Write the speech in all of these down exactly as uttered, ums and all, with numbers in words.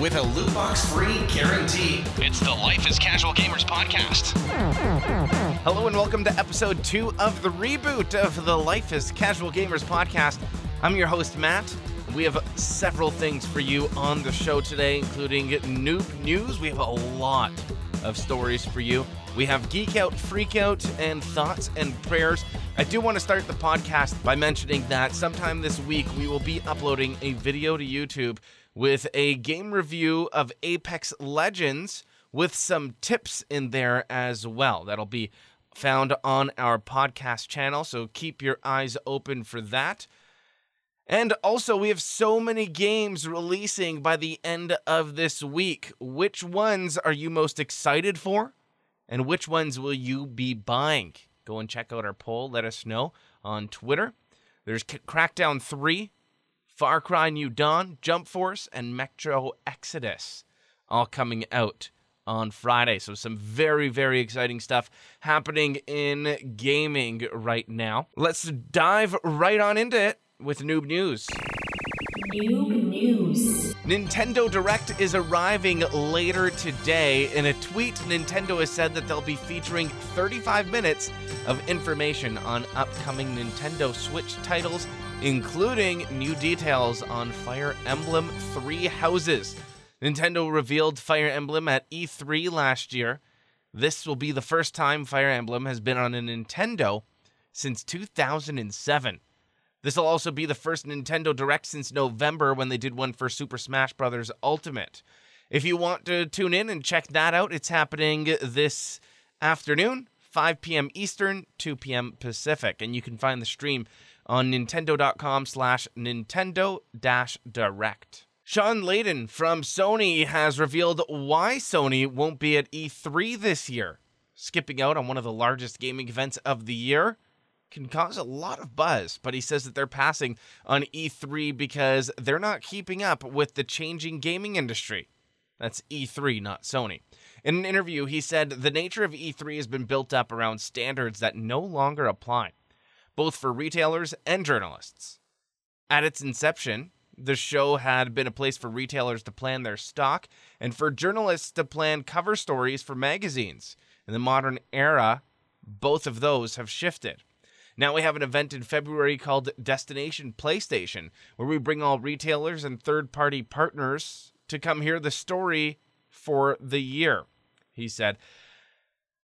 with a loot box free guarantee. It's the Life is Casual Gamers podcast. Hello and welcome to episode two of the reboot of the Life is Casual Gamers podcast. I'm your host, Matt. We have several things for you on the show today, including noob news. We have a lot of stories for you. We have Geek Out, Freak Out, and Thoughts and Prayers. I do want to start the podcast by mentioning that sometime this week we will be uploading a video to YouTube with a game review of Apex Legends with some tips in there as well. That'll be found on our podcast channel, so keep your eyes open for that. And also, we have so many games releasing by the end of this week. Which ones are you most excited for? And which ones will you be buying? Go and check out our poll. Let us know on Twitter. There's Crackdown three, Far Cry New Dawn, Jump Force, and Metro Exodus all coming out on Friday. So some very, very exciting stuff happening in gaming right now. Let's dive right on into it. With noob news. Noob news. Nintendo Direct is arriving later today. In a tweet, Nintendo has said that they'll be featuring thirty-five minutes of information on upcoming Nintendo Switch titles, including new details on Fire Emblem Three Houses. Nintendo revealed Fire Emblem at E three last year. This will be the first time Fire Emblem has been on a Nintendo since two thousand seven. This will also be the first Nintendo Direct since November when they did one for Super Smash Bros. Ultimate. If you want to tune in and check that out, it's happening this afternoon, five p.m. Eastern, two p.m. Pacific. And you can find the stream on nintendo.com slash Nintendo dash Direct. Sean Layden from Sony has revealed why Sony won't be at E three this year. Skipping out on one of the largest gaming events of the year can cause a lot of buzz, but he says that they're passing on E three because they're not keeping up with the changing gaming industry. That's E three, not Sony. In an interview, he said the nature of E three has been built up around standards that no longer apply, both for retailers and journalists. At its inception, the show had been a place for retailers to plan their stock and for journalists to plan cover stories for magazines. In the modern era, both of those have shifted. Now we have an event in February called Destination PlayStation, where we bring all retailers and third-party partners to come hear the story for the year, he said.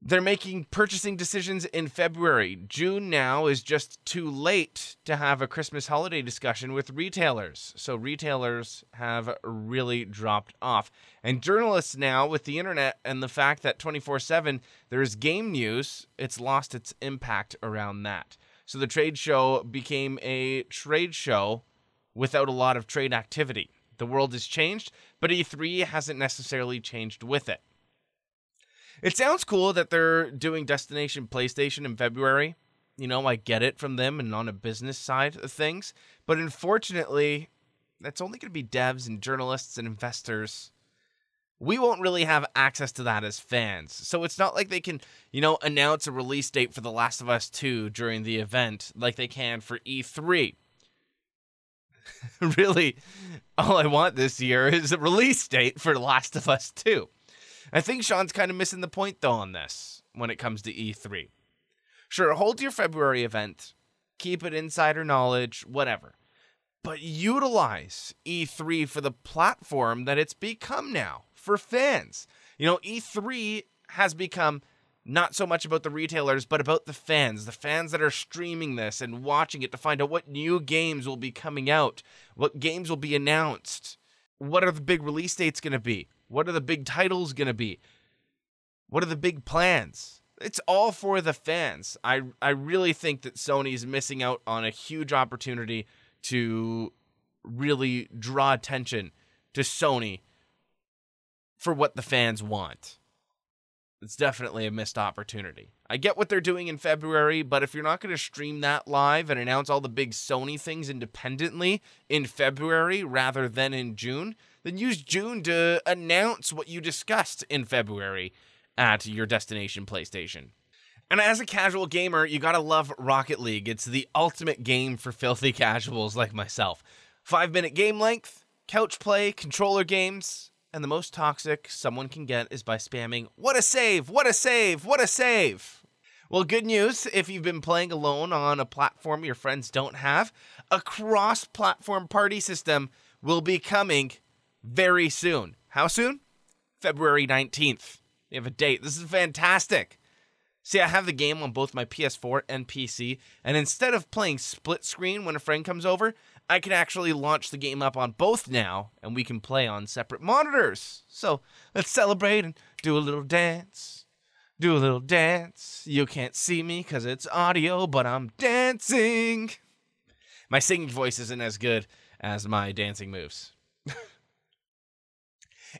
They're making purchasing decisions in February. June now is just too late to have a Christmas holiday discussion with retailers. So retailers have really dropped off. And journalists now, with the internet and the fact that twenty-four seven there is game news, it's lost its impact around that. So the trade show became a trade show without a lot of trade activity. The world has changed, but E three hasn't necessarily changed with it. It sounds cool that they're doing Destination PlayStation in February. You know, I get it from them and on a business side of things. But unfortunately, that's only going to be devs and journalists and investors. We won't really have access to that as fans. So it's not like they can, you know, announce a release date for The Last of Us two during the event like they can for E three. Really, all I want this year is a release date for The Last of Us two. I think Sean's kind of missing the point, though, on this when it comes to E three. Sure, hold your February event, keep it insider knowledge, whatever. But utilize E three for the platform that it's become now for fans. You know, E three has become not so much about the retailers, but about the fans, the fans that are streaming this and watching it to find out what new games will be coming out, what games will be announced, what are the big release dates going to be. What are the big titles going to be? What are the big plans? It's all for the fans. I I really think that Sony's missing out on a huge opportunity to really draw attention to Sony for what the fans want. It's definitely a missed opportunity. I get what they're doing in February, but if you're not going to stream that live and announce all the big Sony things independently in February rather than in June, then use June to announce what you discussed in February at your Destination PlayStation. And as a casual gamer, you gotta love Rocket League. It's the ultimate game for filthy casuals like myself. Five-minute game length, couch play, controller games, and the most toxic someone can get is by spamming, "What a save! What a save! What a save!" Well, good news, if you've been playing alone on a platform your friends don't have, a cross-platform party system will be coming very soon. How soon? February nineteenth. We have a date. This is fantastic. See, I have the game on both my P S four and P C, and instead of playing split screen when a friend comes over, I can actually launch the game up on both now, and we can play on separate monitors. So let's celebrate and do a little dance. Do a little dance. You can't see me because it's audio, but I'm dancing. My singing voice isn't as good as my dancing moves.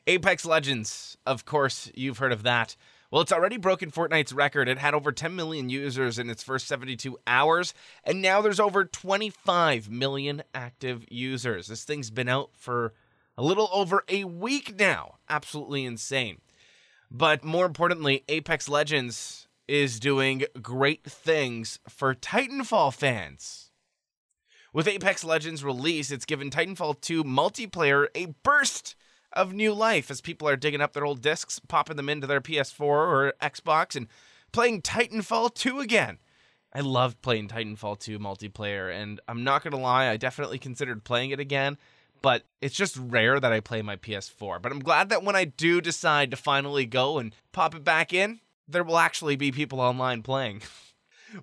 Apex Legends, of course, you've heard of that. Well, it's already broken Fortnite's record. It had over ten million users in its first seventy-two hours, and now there's over twenty-five million active users. This thing's been out for a little over a week now. Absolutely insane. But more importantly, Apex Legends is doing great things for Titanfall fans. With Apex Legends' release, it's given Titanfall two multiplayer a burst of new life as people are digging up their old discs, popping them into their P S four or Xbox, and playing Titanfall two again. I loved playing Titanfall two multiplayer, and I'm not going to lie, I definitely considered playing it again, but it's just rare that I play my P S four. But I'm glad that when I do decide to finally go and pop it back in, there will actually be people online playing.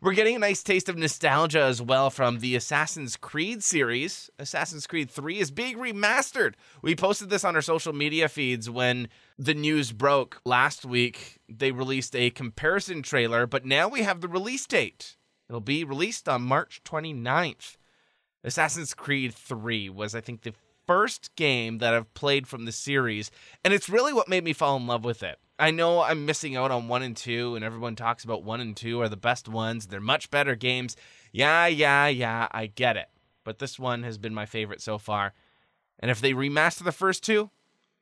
We're getting a nice taste of nostalgia as well from the Assassin's Creed series. Assassin's Creed three is being remastered. We posted this on our social media feeds when the news broke last week. They released a comparison trailer, but now we have the release date. It'll be released on March twenty-ninth. Assassin's Creed three was, I think, the first game that I've played from the series, and it's really what made me fall in love with it. I know I'm missing out on one and two, and everyone talks about one and two are the best ones. They're much better games. Yeah, yeah, yeah, I get it. But this one has been my favorite so far. And if they remaster the first two,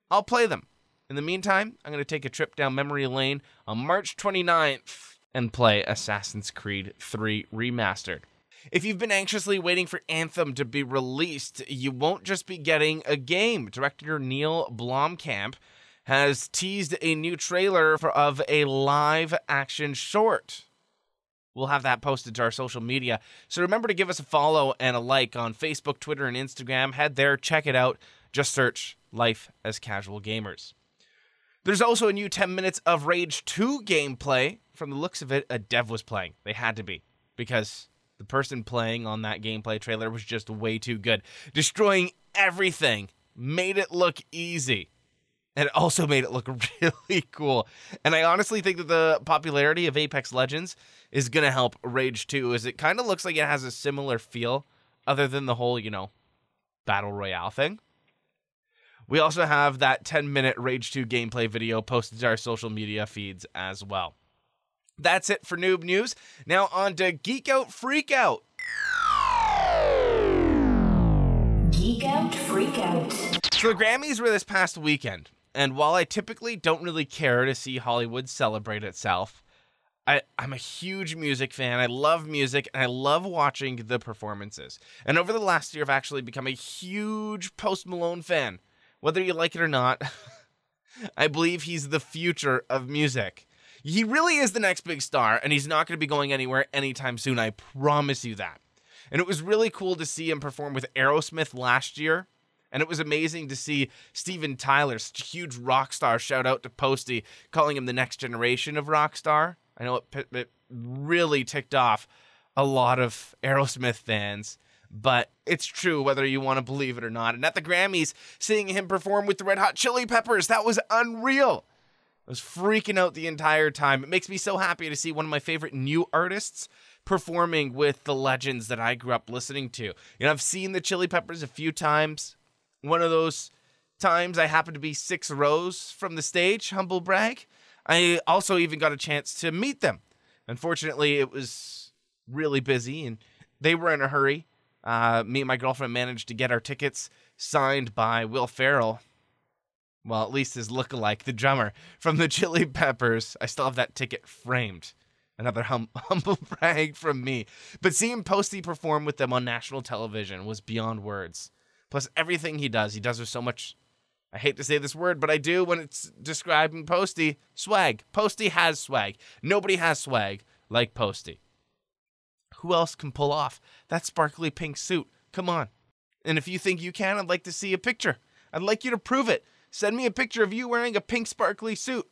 I'll play them. In the meantime, I'm going to take a trip down memory lane on March twenty-ninth and play Assassin's Creed three Remastered. If you've been anxiously waiting for Anthem to be released, you won't just be getting a game. Director Neil Blomkamp has teased a new trailer for, of a live-action short. We'll have that posted to our social media. So remember to give us a follow and a like on Facebook, Twitter, and Instagram. Head there, check it out. Just search Life as Casual Gamers. There's also a new ten minutes of Rage two gameplay. From the looks of it, a dev was playing. They had to be, because the person playing on that gameplay trailer was just way too good. Destroying everything. Made it look easy. And it also made it look really cool. And I honestly think that the popularity of Apex Legends is going to help Rage two, as it kind of looks like it has a similar feel, other than the whole, you know, battle royale thing. We also have that ten-minute Rage two gameplay video posted to our social media feeds as well. That's it for Noob News. Now on to Geek Out Freak Out. Geek Out Freak Out. So the Grammys were this past weekend, and while I typically don't really care to see Hollywood celebrate itself, I, I'm a huge music fan. I love music, and I love watching the performances. And over the last year, I've actually become a huge Post Malone fan. Whether you like it or not, I believe he's the future of music. He really is the next big star, and he's not going to be going anywhere anytime soon. I promise you that. And it was really cool to see him perform with Aerosmith last year. And it was amazing to see Steven Tyler, such a huge rock star, shout out to Posty, calling him the next generation of rock star. I know it, it really ticked off a lot of Aerosmith fans, but it's true whether you want to believe it or not. And at the Grammys, seeing him perform with the Red Hot Chili Peppers, that was unreal. I was freaking out the entire time. It makes me so happy to see one of my favorite new artists performing with the legends that I grew up listening to. You know, I've seen the Chili Peppers a few times. One of those times I happened to be six rows from the stage, humble brag. I also even got a chance to meet them. Unfortunately, it was really busy and they were in a hurry. Uh, me and my girlfriend managed to get our tickets signed by Will Ferrell. Well, at least his lookalike, the drummer from the Chili Peppers. I still have that ticket framed. Another hum- humble brag from me. But seeing Posty perform with them on national television was beyond words. Plus, everything he does, he does with so much I hate to say this word, but I do when it's describing Posty. Swag. Posty has swag. Nobody has swag like Posty. Who else can pull off that sparkly pink suit? Come on. And if you think you can, I'd like to see a picture. I'd like you to prove it. Send me a picture of you wearing a pink sparkly suit.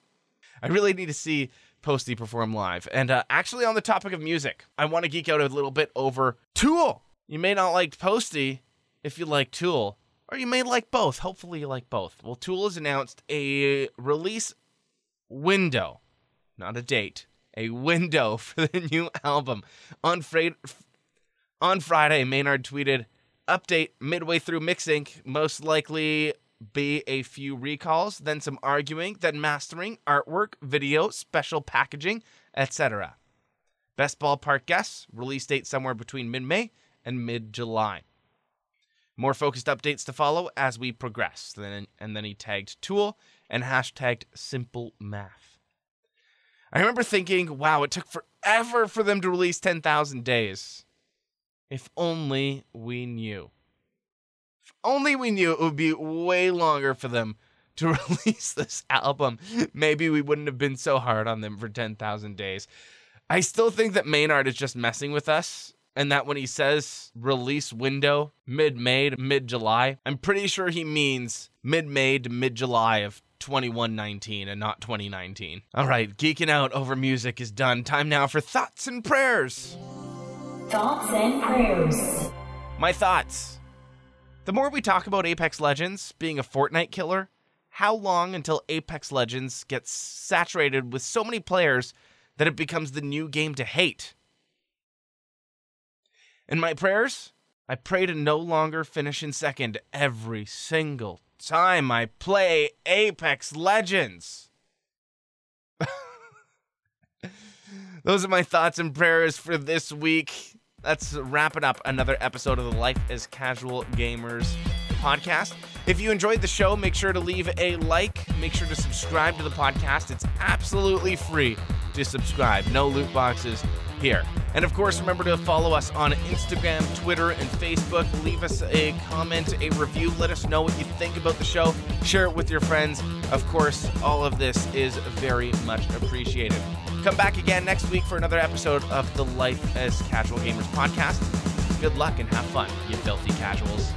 I really need to see Posty perform live. And uh, actually, on the topic of music, I want to geek out a little bit over Tool. You may not like Posty if you like Tool. Or you may like both. Hopefully you like both. Well, Tool has announced a release window, not a date, a window for the new album. On, fra- on Friday, Maynard tweeted, update midway through mixing, most likely be a few recalls, then some arguing, then mastering, artwork, video, special packaging, et cetera. Best ballpark guess, release date somewhere between mid-May and mid-July. More focused updates to follow as we progress. Then, and then he tagged Tool and hashtagged Simple Math. I remember thinking, wow, it took forever for them to release ten thousand days. If only we knew. If only we knew it would be way longer for them to release this album. Maybe we wouldn't have been so hard on them for ten thousand days. I still think that Maynard is just messing with us. And that when he says release window mid-May to mid-July, I'm pretty sure he means mid-May to mid-July of twenty-one nineteen and not twenty nineteen. All right, geeking out over music is done. Time now for Thoughts and Prayers. Thoughts and Prayers. My thoughts. The more we talk about Apex Legends being a Fortnite killer, how long until Apex Legends gets saturated with so many players that it becomes the new game to hate? In my prayers, I pray to no longer finish in second every single time I play Apex Legends. Those are my thoughts and prayers for this week. That's wrapping up another episode of the Life as Casual Gamers podcast. If you enjoyed the show, make sure to leave a like. Make sure to subscribe to the podcast. It's absolutely free to subscribe. No loot boxes here. And of course, remember to follow us on Instagram, Twitter, and Facebook. Leave us a comment, a review. Let us know what you think about the show. Share it with your friends. Of course, all of this is very much appreciated. Come back again next week for another episode of the Life as Casual Gamers podcast. Good luck and have fun, you filthy casuals.